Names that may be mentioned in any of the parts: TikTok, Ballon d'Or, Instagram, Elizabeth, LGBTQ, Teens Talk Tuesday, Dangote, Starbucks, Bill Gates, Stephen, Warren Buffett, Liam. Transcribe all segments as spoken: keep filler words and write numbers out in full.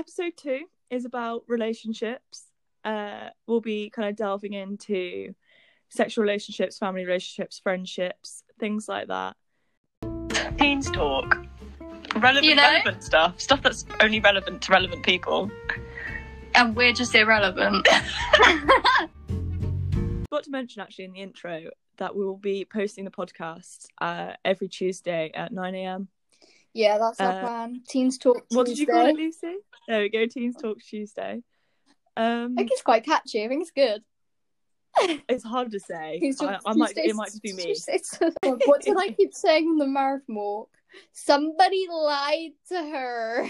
Episode two is about relationships. Uh, we'll be kind of delving into sexual relationships, family relationships, friendships, things like that. Teens talk. Relevant, you know? relevant stuff. Stuff that's only relevant to relevant people. And we're just irrelevant. I forgot to mention actually in the intro that we will be posting the podcast uh, every Tuesday at nine a.m. Yeah, that's our uh, plan. Teens Talk Tuesday. What did you call it, Lucy? There we go, Teens Talk Tuesday. Um, I think it's quite catchy. I think it's good. It's hard to say. Teens Talk, I, I might, it might just be me. What did I keep saying in the marathon walk? Somebody lied to her.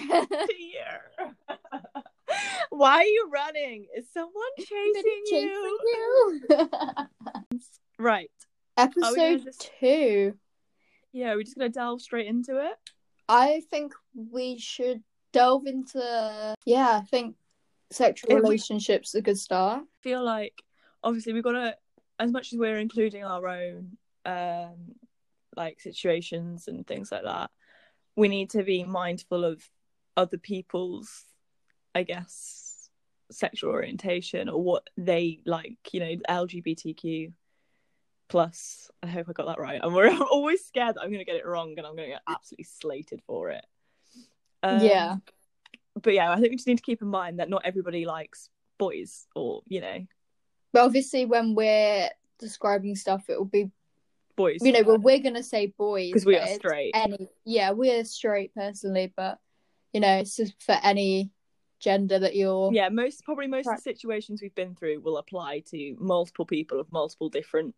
Why are you running? Is someone chasing, chasing you? you? Right. Episode just... two. Yeah, we're just going to delve straight into it. I think we should delve into, yeah, I think sexual if relationships we, is a good start. I feel like, obviously, we've got to, as much as we're including our own, um, like, situations and things like that, we need to be mindful of other people's, I guess, sexual orientation or what they like, you know, L G B T Q. Plus, I hope I got that right. I'm, I'm always scared that I'm going to get it wrong and I'm going to get absolutely slated for it. Um, yeah. But yeah, I think we just need to keep in mind that not everybody likes boys or, you know. But obviously when we're describing stuff, it will be... Boys. You know, well, we're going to say boys. Because we are straight. Any, yeah, we're straight personally, but, you know, it's just for any gender that you're... Yeah, most probably most right. of the situations we've been through will apply to multiple people of multiple different...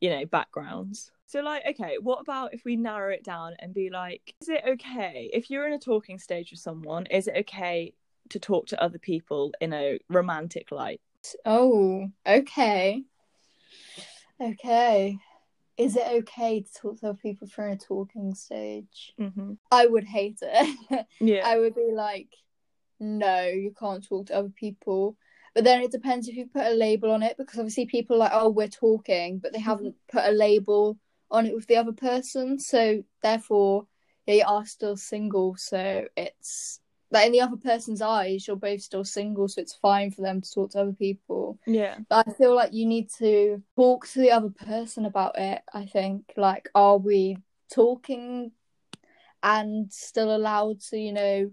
you know, backgrounds. So like, okay, what about if we narrow it down and be like, is it okay if you're in a talking stage with someone, is it okay to talk to other people in a romantic light? Oh, okay. Okay. Is it okay to talk to other people for a talking stage? Mm-hmm. I would hate it. Yeah. I would be like, no, you can't talk to other people. But then it depends if you put a label on it, because obviously people are like, oh, we're talking, but they haven't put a label on it with the other person. So therefore, they are still single. So it's like in the other person's eyes, you're both still single. So it's fine for them to talk to other people. Yeah. But I feel like you need to talk to the other person about it, I think. Like, are we talking and still allowed to, you know,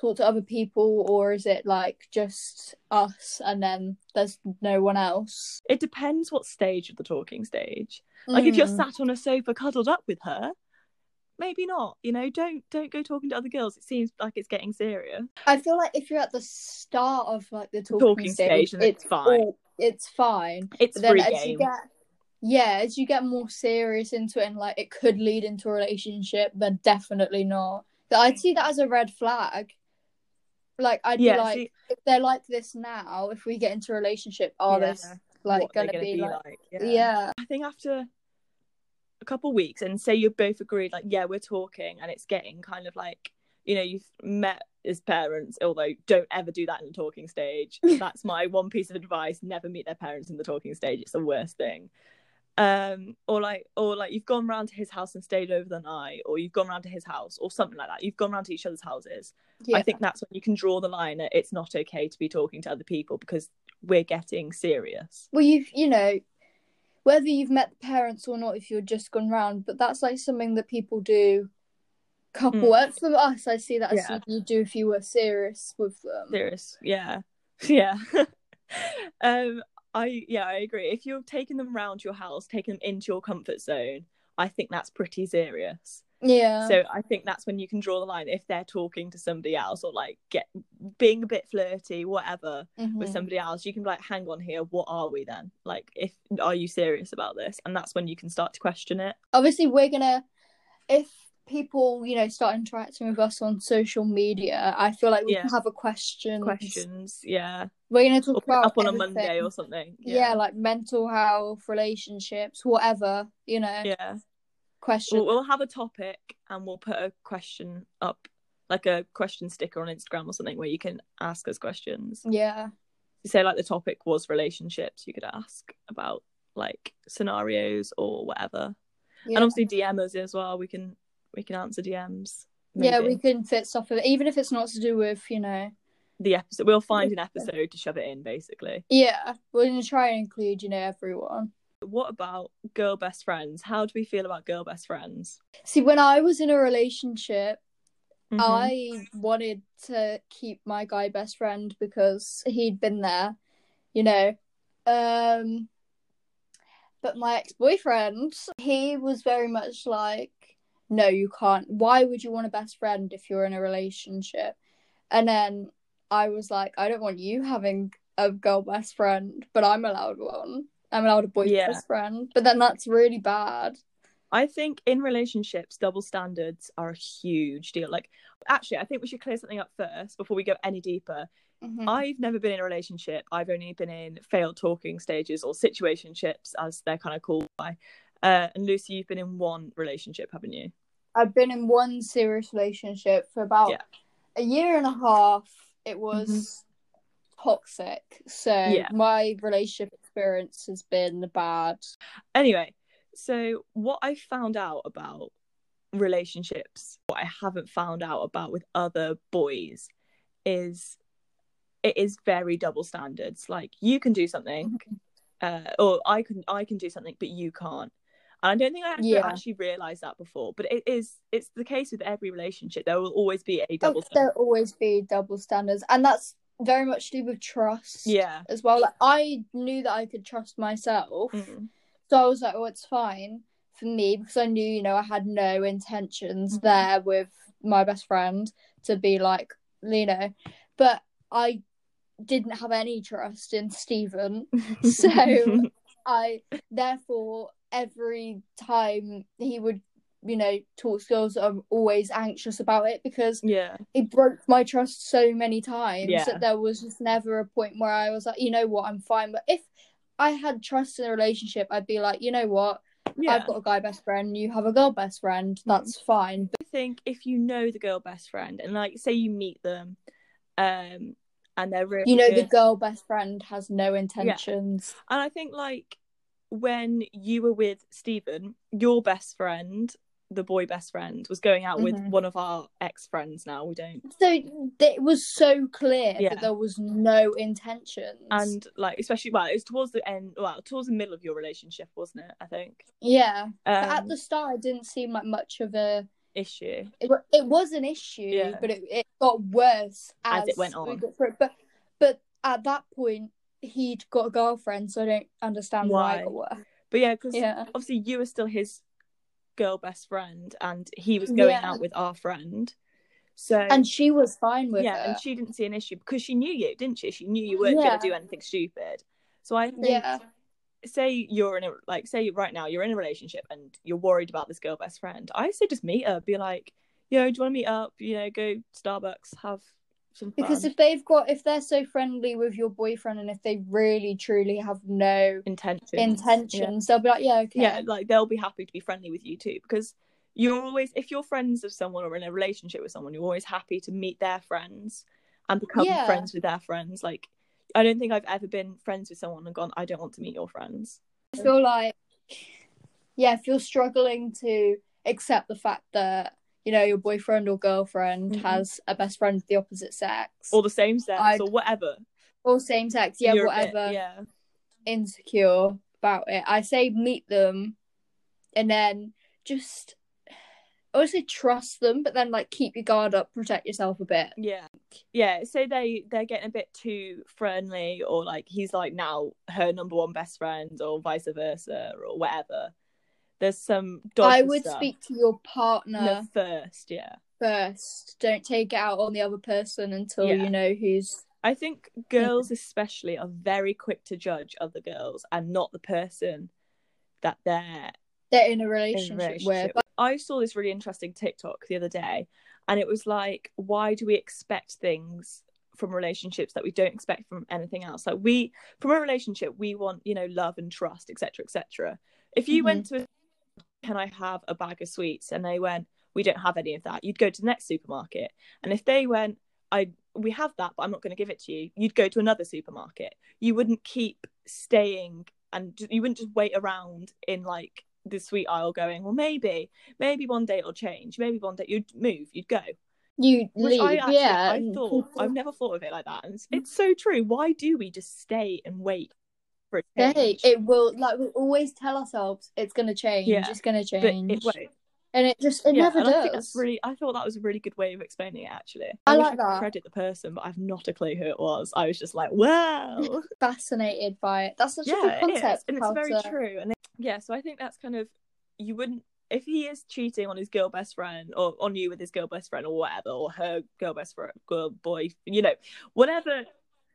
talk to other people, or is it like just us and then there's no one else? It depends what stage of the talking stage. Like mm. if you're sat on a sofa cuddled up with her, maybe not. You know, don't don't go talking to other girls. It seems like it's getting serious. I feel like if you're at the start of like the talking, talking stage, stage it's, it's fine. All, it's fine. It's but free then game. As you get, yeah, as you get more serious into it, and like it could lead into a relationship, then definitely not. But I see that as a red flag. Like, I'd yeah, be like, see, if they're like this now, if we get into a relationship, are yeah, they like going to be, be like, like yeah. yeah. I think after a couple of weeks, and say you both agreed, like, yeah, we're talking, and it's getting kind of like, you know, you've met as parents, although don't ever do that in the talking stage. That's my one piece of advice, never meet their parents in the talking stage. It's the worst thing. Um, or like, or like you've gone round to his house and stayed over the night, or you've gone round to his house, or something like that. You've gone round to each other's houses. Yeah. I think that's when you can draw the line at it's not okay to be talking to other people because we're getting serious. Well, you've, you know, whether you've met the parents or not, if you've just gone round, but that's like something that people do. Couple mm. works for us. I see that as yeah. something you do if you were serious with them. Serious, yeah, yeah. um. I yeah I agree. If you're taking them round your house, taking them into your comfort zone, I think that's pretty serious. Yeah. So I think that's when you can draw the line if they're talking to somebody else or like get being a bit flirty, whatever, mm-hmm. with somebody else. You can be like, hang on here, what are we then? Like, if are you serious about this? And that's when you can start to question it. Obviously, we're gonna if people you know start interacting with us on social media, I feel like we yeah. can have a question. Questions, yeah. We're going to talk about up on everything. A Monday or something. Yeah. yeah, like mental health, relationships, whatever, you know. Yeah. Question. We'll, we'll have a topic and we'll put a question up, like a question sticker on Instagram or something where you can ask us questions. Yeah. Say like the topic was relationships, you could ask about like scenarios or whatever. Yeah. And obviously D M us as well. We can we can answer D Ms. Maybe. Yeah, we can fit stuff, even if it's not to do with, you know, the episode. We'll find an episode to shove it in, basically. Yeah, we're going to try and include, you know, everyone. What about girl best friends? How do we feel about girl best friends? See, when I was in a relationship, mm-hmm. I wanted to keep my guy best friend because he'd been there, you know. Um, but my ex-boyfriend, he was very much like, no, you can't. Why would you want a best friend if you're in a relationship? And then I was like, I don't want you having a girl best friend, but I'm allowed one. I'm allowed a boy yeah. best friend. But then that's really bad. I think in relationships, double standards are a huge deal. Like, actually, I think we should clear something up first before we go any deeper. Mm-hmm. I've never been in a relationship. I've only been in failed talking stages, or situationships, as they're kind of called by. Uh, and Lucy, you've been in one relationship, haven't you? I've been in one serious relationship for about yeah. a year and a half. It was mm-hmm. toxic. So yeah. my relationship experience has been bad. Anyway, so what I found out about relationships, what I haven't found out about with other boys, is it is very double standards. Like, you can do something, mm-hmm. uh, or I can, I can do something, but you can't. And I don't think I actually, yeah. actually realised that before, but it is, it's the case with every relationship. There will always be a double standard. There will always be double standards. And that's very much to do with trust yeah. as well. Like, I knew that I could trust myself. Mm-hmm. So I was like, oh, it's fine for me, because I knew, you know, I had no intentions mm-hmm. there with my best friend to be like, you know, but I didn't have any trust in Stephen. So I, therefore... every time he would, you know, talk to girls, I'm always anxious about it, because yeah it broke my trust so many times yeah. that there was just never a point where I was like, you know what, I'm fine. But if I had trust in a relationship, I'd be like, you know what, yeah. I've got a guy best friend, you have a girl best friend, that's fine. But I think if you know the girl best friend, and like, say you meet them um and they're really, you know, good. The girl best friend has no intentions yeah. and I think, like, when you were with Stephen, your best friend, the boy best friend, was going out mm-hmm. with one of our ex-friends now. We don't... So it was so clear yeah. that there was no intentions. And, like, especially... Well, it was towards the end... Well, towards the middle of your relationship, wasn't it, I think? Yeah. Um, but at the start, it didn't seem like much of a... issue. It, it was an issue, yeah. but it, it got worse as... as it went on. We it. But, but at that point, he'd got a girlfriend, so I don't understand why, why but yeah because yeah. obviously you were still his girl best friend, and he was going yeah. out with our friend, so and she was fine with yeah it. And she didn't see an issue because she knew you didn't she she knew you weren't yeah. going to do anything stupid. So I think yeah. say you're in a like say right now you're in a relationship and you're worried about this girl best friend, I say just meet her, be like, yo, do you want to meet up, you know, go Starbucks, have some because fun. If they've got if they're so friendly with your boyfriend, and if they really truly have no intentions intentions yeah. they'll be like, yeah, okay, yeah, like they'll be happy to be friendly with you too, because you're always, if you're friends with someone or in a relationship with someone, you're always happy to meet their friends and become yeah. friends with their friends. Like, I don't think I've ever been friends with someone and gone, I don't want to meet your friends. I feel like yeah if you're struggling to accept the fact that, you know, your boyfriend or girlfriend mm-hmm. has a best friend of the opposite sex. Or the same sex, I'd... or whatever. Or same sex, yeah, You're whatever. Bit, yeah. Insecure about it. I say meet them, and then just, I would say trust them, but then, like, keep your guard up, protect yourself a bit. Yeah. Yeah, say they, they're getting a bit too friendly, or, like, he's, like, now her number one best friend, or vice versa, or whatever. There's some dodgy I would stuff. Speak to your partner no, first, yeah. First. Don't take it out on the other person until yeah. you know who's... I think girls especially are very quick to judge other girls and not the person that they're... They're in a relationship, in a relationship with. with. I saw this really interesting TikTok the other day, and it was like, why do we expect things from relationships that we don't expect from anything else? Like, we... From a relationship, we want, you know, love and trust, et cetera, et cetera. If you mm-hmm. went to... a can I have a bag of sweets, and they went, we don't have any of that, you'd go to the next supermarket. And if they went, I we have that, but I'm not going to give it to you, you'd go to another supermarket. You wouldn't keep staying, and you wouldn't just wait around in, like, the sweet aisle going, well, maybe, maybe one day it'll change. Maybe one day you'd move, you'd go. You'd Which leave, I actually, yeah. I thought, I've never thought of it like that. And it's, it's so true. Why do we just stay and wait for a change? It will, like, we always tell ourselves it's going to change, yeah, it's going to change. But it won't. And it just, it yeah, never and does. I think that's really, I thought that was a really good way of explaining it, actually. I, I like that. I credit the person, but I have not a clue who it was. I was just like, wow. Fascinated by it. That's such yeah, a good concept. It is. And it's very to... true. And it, yeah, so I think that's kind of, you wouldn't, if he is cheating on his girl best friend, or on you with his girl best friend, or whatever, or her girl best friend, girl, boy, you know, whatever.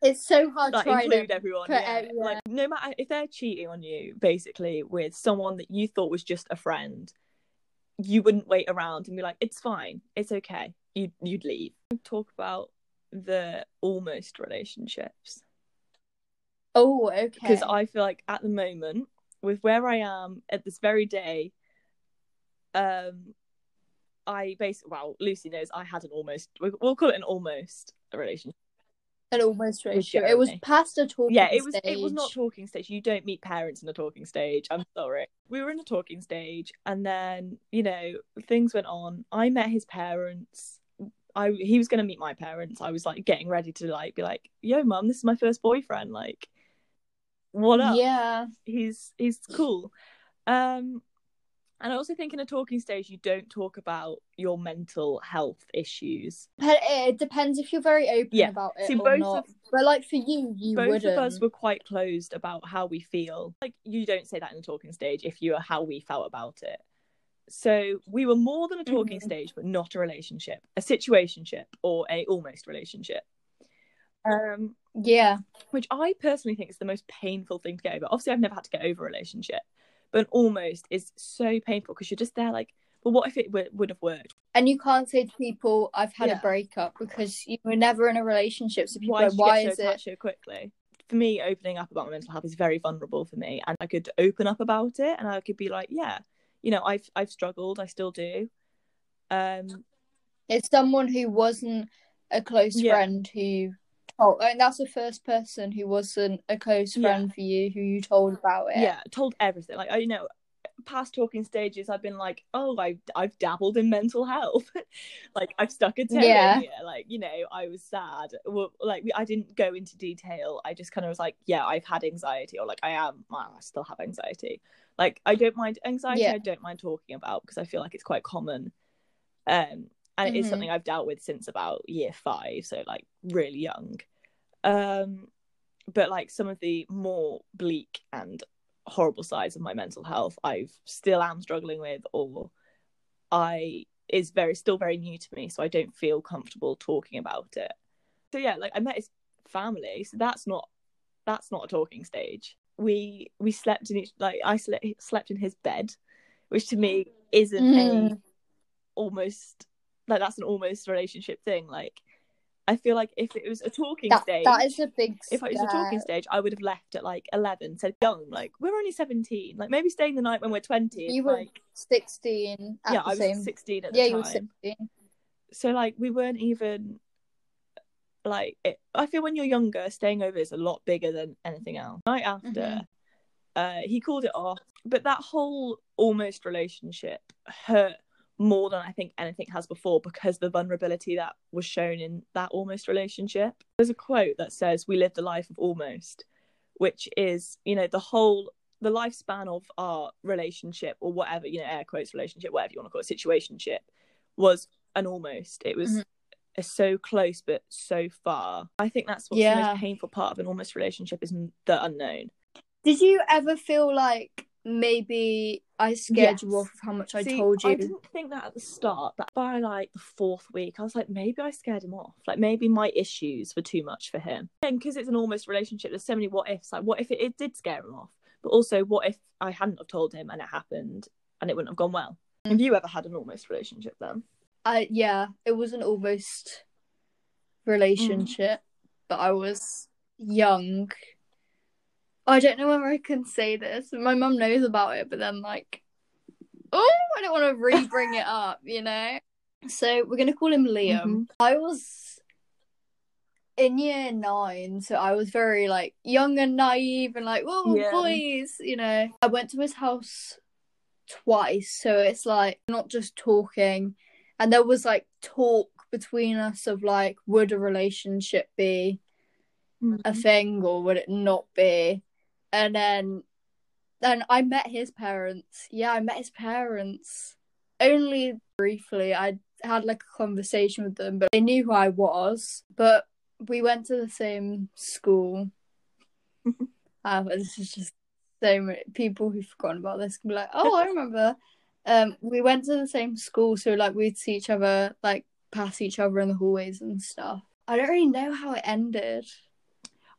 It's so hard like, to include everyone. Yeah. Like, no matter if they're cheating on you, basically, with someone that you thought was just a friend, you wouldn't wait around and be like, it's fine, it's okay. You'd, you'd leave. Talk about the almost relationships. Oh, okay. Because I feel like at the moment, with where I am at this very day, Um, I basically, well, Lucy knows I had an almost, we'll call it an almost relationship. An almost relationship. It was past a talking stage. Yeah, it was, it was not talking stage. You don't meet parents in a talking stage. I'm sorry. We were in a talking stage, and then, you know, things went on. I met his parents. I He was going to meet my parents. I was, like, getting ready to, like, be like, yo, mum, this is my first boyfriend. Like, what up? Yeah. He's, he's cool. Um... And I also think in a talking stage, you don't talk about your mental health issues. It depends if you're very open yeah. about it See, or not. Of, but like for you, you both wouldn't. Both of us were quite closed about how we feel. Like you don't say that in a talking stage if you are how we felt about it. So we were more than a talking mm-hmm. stage, but not a relationship, a situationship or a almost relationship. Um, yeah. Which I personally think is the most painful thing to get over. Obviously, I've never had to get over a relationship. But almost is so painful because you're just there like, but well, what if it w- would have worked? And you can't say to people, I've had yeah. a breakup, because you were never in a relationship. So people why, are, why is so it so quickly? For me, opening up about my mental health is very vulnerable for me, and I could open up about it, and I could be like, yeah, you know, I've I've struggled, I still do. Um, it's someone who wasn't a close yeah. friend who. Oh, and that's the first person who wasn't a close friend yeah. for you, who you told about it. Yeah, told everything. Like, you know, past talking stages, I've been like, oh, I, I've dabbled in mental health. Like, I've stuck a toe yeah. in here. Like, you know, I was sad. Well, like, I didn't go into detail. I just kind of was like, yeah, I've had anxiety. Or like, I am, well, I still have anxiety. Like, I don't mind anxiety. Yeah. I don't mind talking about, because I feel like it's quite common. Um. And mm-hmm. it is something I've dealt with since about year five, so, like, really young. Um, but, like, some of the more bleak and horrible sides of my mental health I've still am struggling with, or I is very still very new to me, so I don't feel comfortable talking about it. So, yeah, like, I met his family, so that's not that's not a talking stage. We we slept in each... Like, I sl- slept in his bed, which to me isn't mm. a almost... Like, that's an almost relationship thing. Like, I feel like if it was a talking that, stage... That is a big step. If it was a talking stage, I would have left at, like, eleven, said, young, like, we're only seventeen. Like, maybe staying the night when we're twenty. You were like, sixteen at yeah, the I same... was sixteen at the yeah, time. Yeah, you were sixteen. So, like, we weren't even... Like, it, I feel when you're younger, staying over is a lot bigger than anything else. Night after, mm-hmm. uh, he called it off. But that whole almost relationship hurt more than I think anything has before, because the vulnerability that was shown in that almost relationship. There's a quote that says, we live the life of almost, which is, you know, the whole, the lifespan of our relationship, or whatever, you know, air quotes relationship, whatever you want to call it, situationship, was an almost. It was mm-hmm. so close, but so far. I think that's what's yeah. the most painful part of an almost relationship, is the unknown. Did you ever feel like, maybe I scared yes. you off of how much I See, told you? I didn't think that at the start, but by like the fourth week, I was like, maybe I scared him off. Like, maybe my issues were too much for him. And because it's an almost relationship, there's so many what ifs. Like, what if it, it did scare him off? But also, what if I hadn't have told him and it happened and it wouldn't have gone well? Mm. Have you ever had an almost relationship then? Uh, yeah, it was an almost relationship, mm. but I was young. I don't know whether I can say this. My mum knows about it, but then, like, oh, I don't want to re-bring it up, you know? So we're going to call him Liam. Mm-hmm. I was in year nine, so I was very, like, young and naive and, like, oh, yeah. boys, you know? I went to his house twice, so it's like not just talking. And there was like talk between us of like, would a relationship be mm-hmm. a thing or would it not be? And then then I met his parents. Yeah, I met his parents only briefly. I had like a conversation with them, but they knew who I was. But we went to the same school. Uh, this is just so many people who've forgotten about this can be like, oh, I remember. Um, we went to the same school, so like we'd see each other, like pass each other in the hallways and stuff. I don't really know how it ended.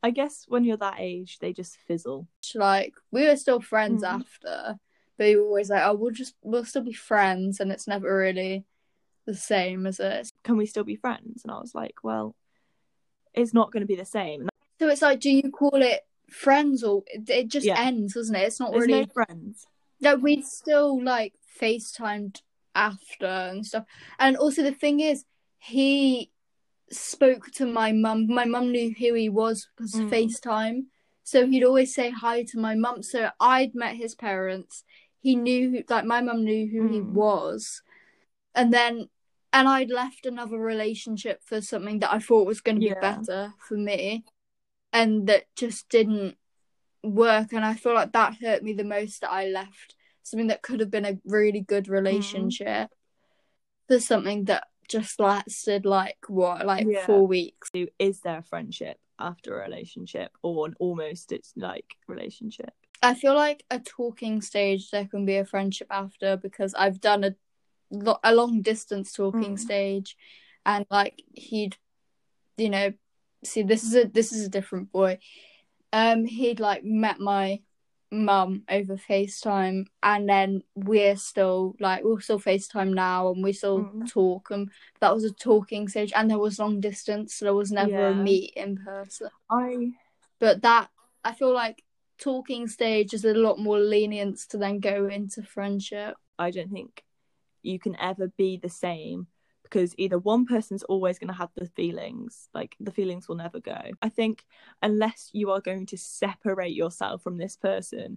I guess when you're that age, they just fizzle. Like, we were still friends mm-hmm. after, but we were always like, oh, we'll just we'll still be friends, and it's never really the same, is it? Can we still be friends? And I was like, well, it's not going to be the same. So it's like, do you call it friends or it just yeah. ends, doesn't it? It's not There's really no friends. Like, we still like FaceTimed after and stuff. And also the thing is, he spoke to my mum. My mum knew who he was because mm. of FaceTime, so he'd always say hi to my mum. So I'd met his parents. He knew, like, my mum knew who mm. he was, and then and I'd left another relationship for something that I thought was going to be yeah. better for me, and that just didn't work. And I feel like that hurt me the most, that I left something that could have been a really good relationship mm. for something that just lasted like what like yeah. four weeks. Is there a friendship after a relationship, or an almost it's like relationship? I feel like a talking stage, there can be a friendship after, because I've done a lo- a long distance talking mm. stage, and like he'd, you know, see this is a this is a different boy. Um he'd like met my mum over FaceTime, and then we're still like we'll still FaceTime now, and we still mm. talk, and that was a talking stage. And there was long distance, so there was never yeah. a meet in person. I but that I feel like talking stage is a lot more lenience to then go into friendship. I don't think you can ever be the same, because either one person's always going to have the feelings, like the feelings will never go. I think unless you are going to separate yourself from this person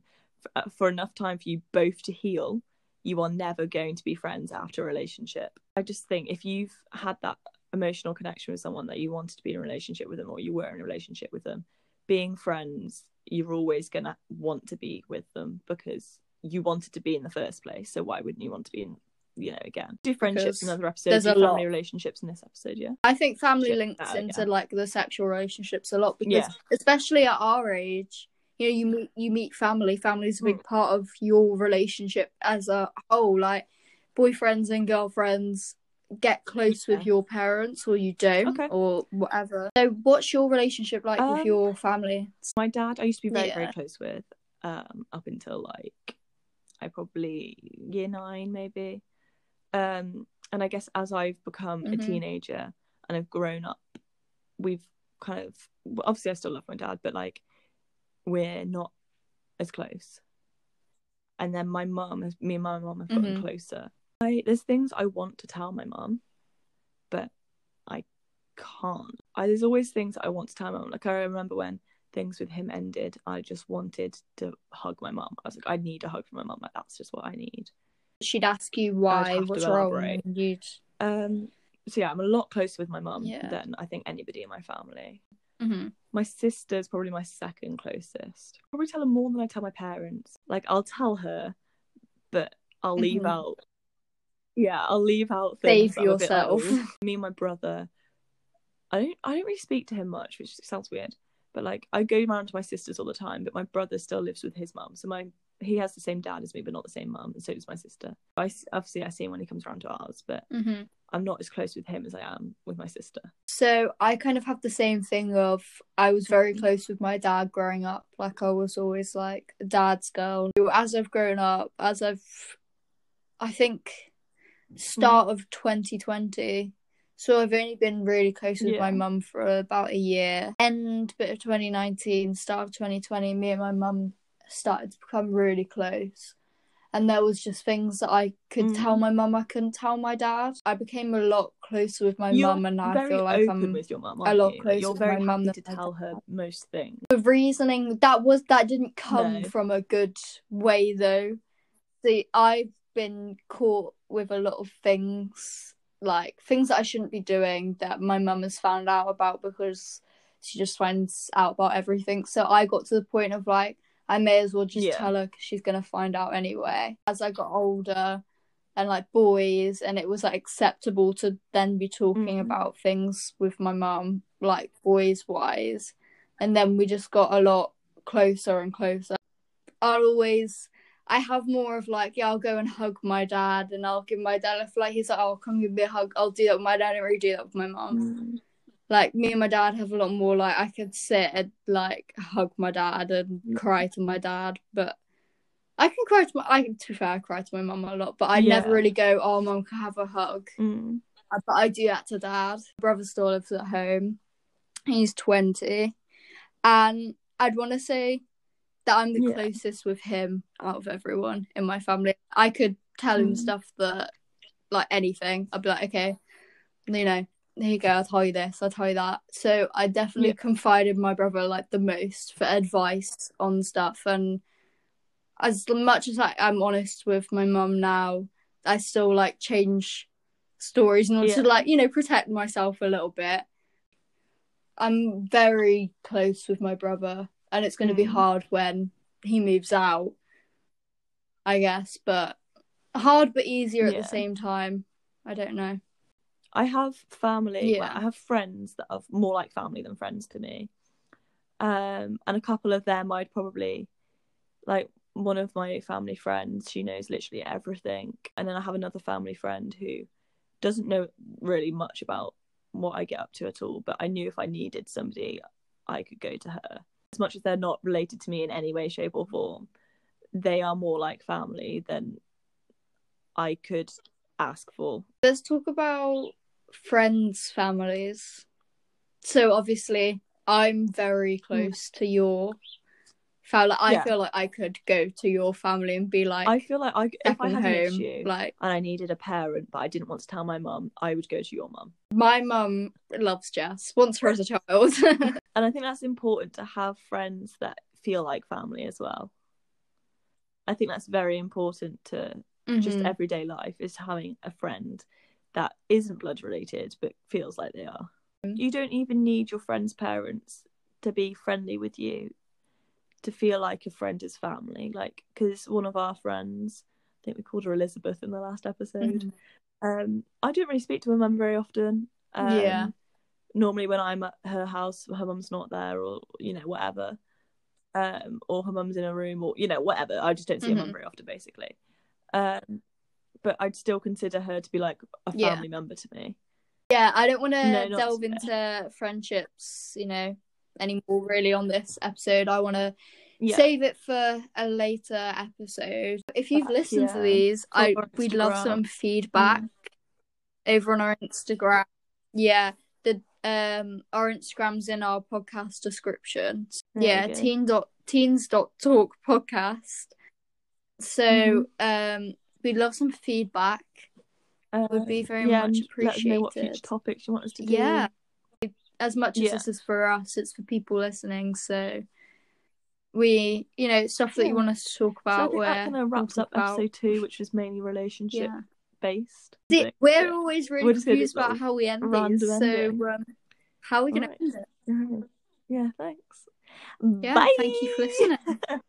f- for enough time for you both to heal, you are never going to be friends after a relationship. I just think if you've had that emotional connection with someone that you wanted to be in a relationship with them, or you were in a relationship with them, being friends, you're always going to want to be with them because you wanted to be in the first place. So why wouldn't you want to be in, you know, again, do friendships in other episodes, do family lot. relationships in this episode. Yeah, I think family links that, into yeah. like the sexual relationships a lot, because yeah. especially at our age, you know, you meet you meet family. Family's a big mm. part of your relationship as a whole. Like, boyfriends and girlfriends get close okay. with your parents, or you don't, okay. or whatever. So, what's your relationship like um, with your family? My dad, I used to be very yeah. very close with, um, up until like I probably year nine, maybe. Um, and I guess as I've become mm-hmm. a teenager and I've grown up, we've kind of, obviously I still love my dad, but like we're not as close. And then my mum, me and my mum have gotten mm-hmm. closer. I, there's things I want to tell my mum, but I can't. I, there's always things I want to tell my mum. Like, I remember when things with him ended, I just wanted to hug my mum. I was like, I need a hug from my mum. Like, that's just what I need. She'd ask you why, what's wrong. You'd... Um, so yeah, I'm a lot closer with my mum yeah. than I think anybody in my family. Mm-hmm. My sister's probably my second closest. Probably tell her more than I tell my parents. Like, I'll tell her, but I'll mm-hmm. leave out. Yeah, I'll leave out things. Save yourself. Me and my brother, I don't, I don't really speak to him much, which sounds weird. But like, I go around to my sisters all the time, but my brother still lives with his mum. So my He has the same dad as me, but not the same mum, and so does my sister. I, obviously, I see him when he comes around to ours, but mm-hmm. I'm not as close with him as I am with my sister. So I kind of have the same thing of, I was very mm-hmm. close with my dad growing up. Like, I was always, like, dad's girl. As I've grown up, as I've, I think, start mm-hmm. of twenty twenty, so I've only been really close with yeah. my mum for about a year. End bit of twenty nineteen, start of twenty twenty, me and my mum started to become really close, and there was just things that I could mm. tell my mum I couldn't tell my dad. I became a lot closer with my mum, and I feel like I'm with your mum, a lot you? closer with my mum than to tell her most things. The reasoning that was that didn't come no. from a good way though. see, I've been caught with a lot of things, like things that I shouldn't be doing that my mum has found out about, because she just finds out about everything. So I got to the point of like, I may as well just yeah. tell her, because she's going to find out anyway. As I got older and like boys, and it was like acceptable to then be talking mm-hmm. about things with my mum, like boys wise. And then we just got a lot closer and closer. I'll always, I have more of like, yeah, I'll go and hug my dad, and I'll give my dad a flight. He's like, oh, come give me a hug. I'll do that with my dad. I don't really do that with my mum. Mm-hmm. Like, me and my dad have a lot more, like, I could sit and, like, hug my dad and mm. cry to my dad, but I can cry to my, I, to be fair, I cry to my mum a lot, but I yeah. never really go, oh, mum, can I have a hug? Mm. But I do that to dad. My brother still lives at home. He's twenty. And I'd want to say that I'm the yeah. closest with him out of everyone in my family. I could tell mm. him stuff that, like, anything. I'd be like, okay, you know, here you go, I'll tell you this, I'll tell you that. So I definitely yeah. confided in my brother like the most for advice on stuff. And as much as I, I'm honest with my mum now, I still like change stories in order yeah. to like, you know, protect myself a little bit. I'm very close with my brother, and it's going to mm. be hard when he moves out, I guess, but hard but easier yeah. at the same time. I don't know. I have family, yeah. well, I have friends that are more like family than friends to me. Um, and a couple of them I'd probably, like one of my family friends, she knows literally everything. And then I have another family friend who doesn't know really much about what I get up to at all. But I knew if I needed somebody, I could go to her. As much as they're not related to me in any way, shape or form, they are more like family than I could ask for. Let's talk about friends' families. So obviously I'm very close to your family. I yeah. feel like I could go to your family and be like, I feel like I, if I had home, an issue like, and I needed a parent but I didn't want to tell my mum, I would go to your mum. My mum loves Jess, wants her as a child. And I think that's important, to have friends that feel like family as well. I think that's very important to mm-hmm. just everyday life, is having a friend that isn't blood related but feels like they are. You don't even need your friend's parents to be friendly with you to feel like a friend is family, like, because one of our friends, I think we called her Elizabeth in the last episode, mm-hmm. um I don't really speak to my mum very often. Um, yeah normally when I'm at her house, her mum's not there, or you know, whatever, um or her mum's in a room, or you know, whatever. I just don't see mm-hmm. her mum very often, basically. Um, but I'd still consider her to be like a family yeah. member to me. Yeah, I don't want to no, delve into friendships, you know, anymore really on this episode. I want to yeah. save it for a later episode. If you've but, listened yeah. to these, I, we'd love some feedback mm. over on our Instagram. Yeah, the um our Instagram's in our podcast description. There yeah, teen dot, teens dot talk podcast. So um we'd love some feedback. Uh, would be very yeah, much appreciated. Let us know what future topics you want us to do. Yeah, as much as yeah. this is for us, it's for people listening. So we, you know, stuff that yeah. you want us to talk about. So I think that kind of wraps up about episode two, which was mainly relationship yeah. based. See, we're yeah. always really we're confused about how we end these. So um, how are we going right. to end it? Yeah, thanks. Yeah, Bye. Thank you for listening.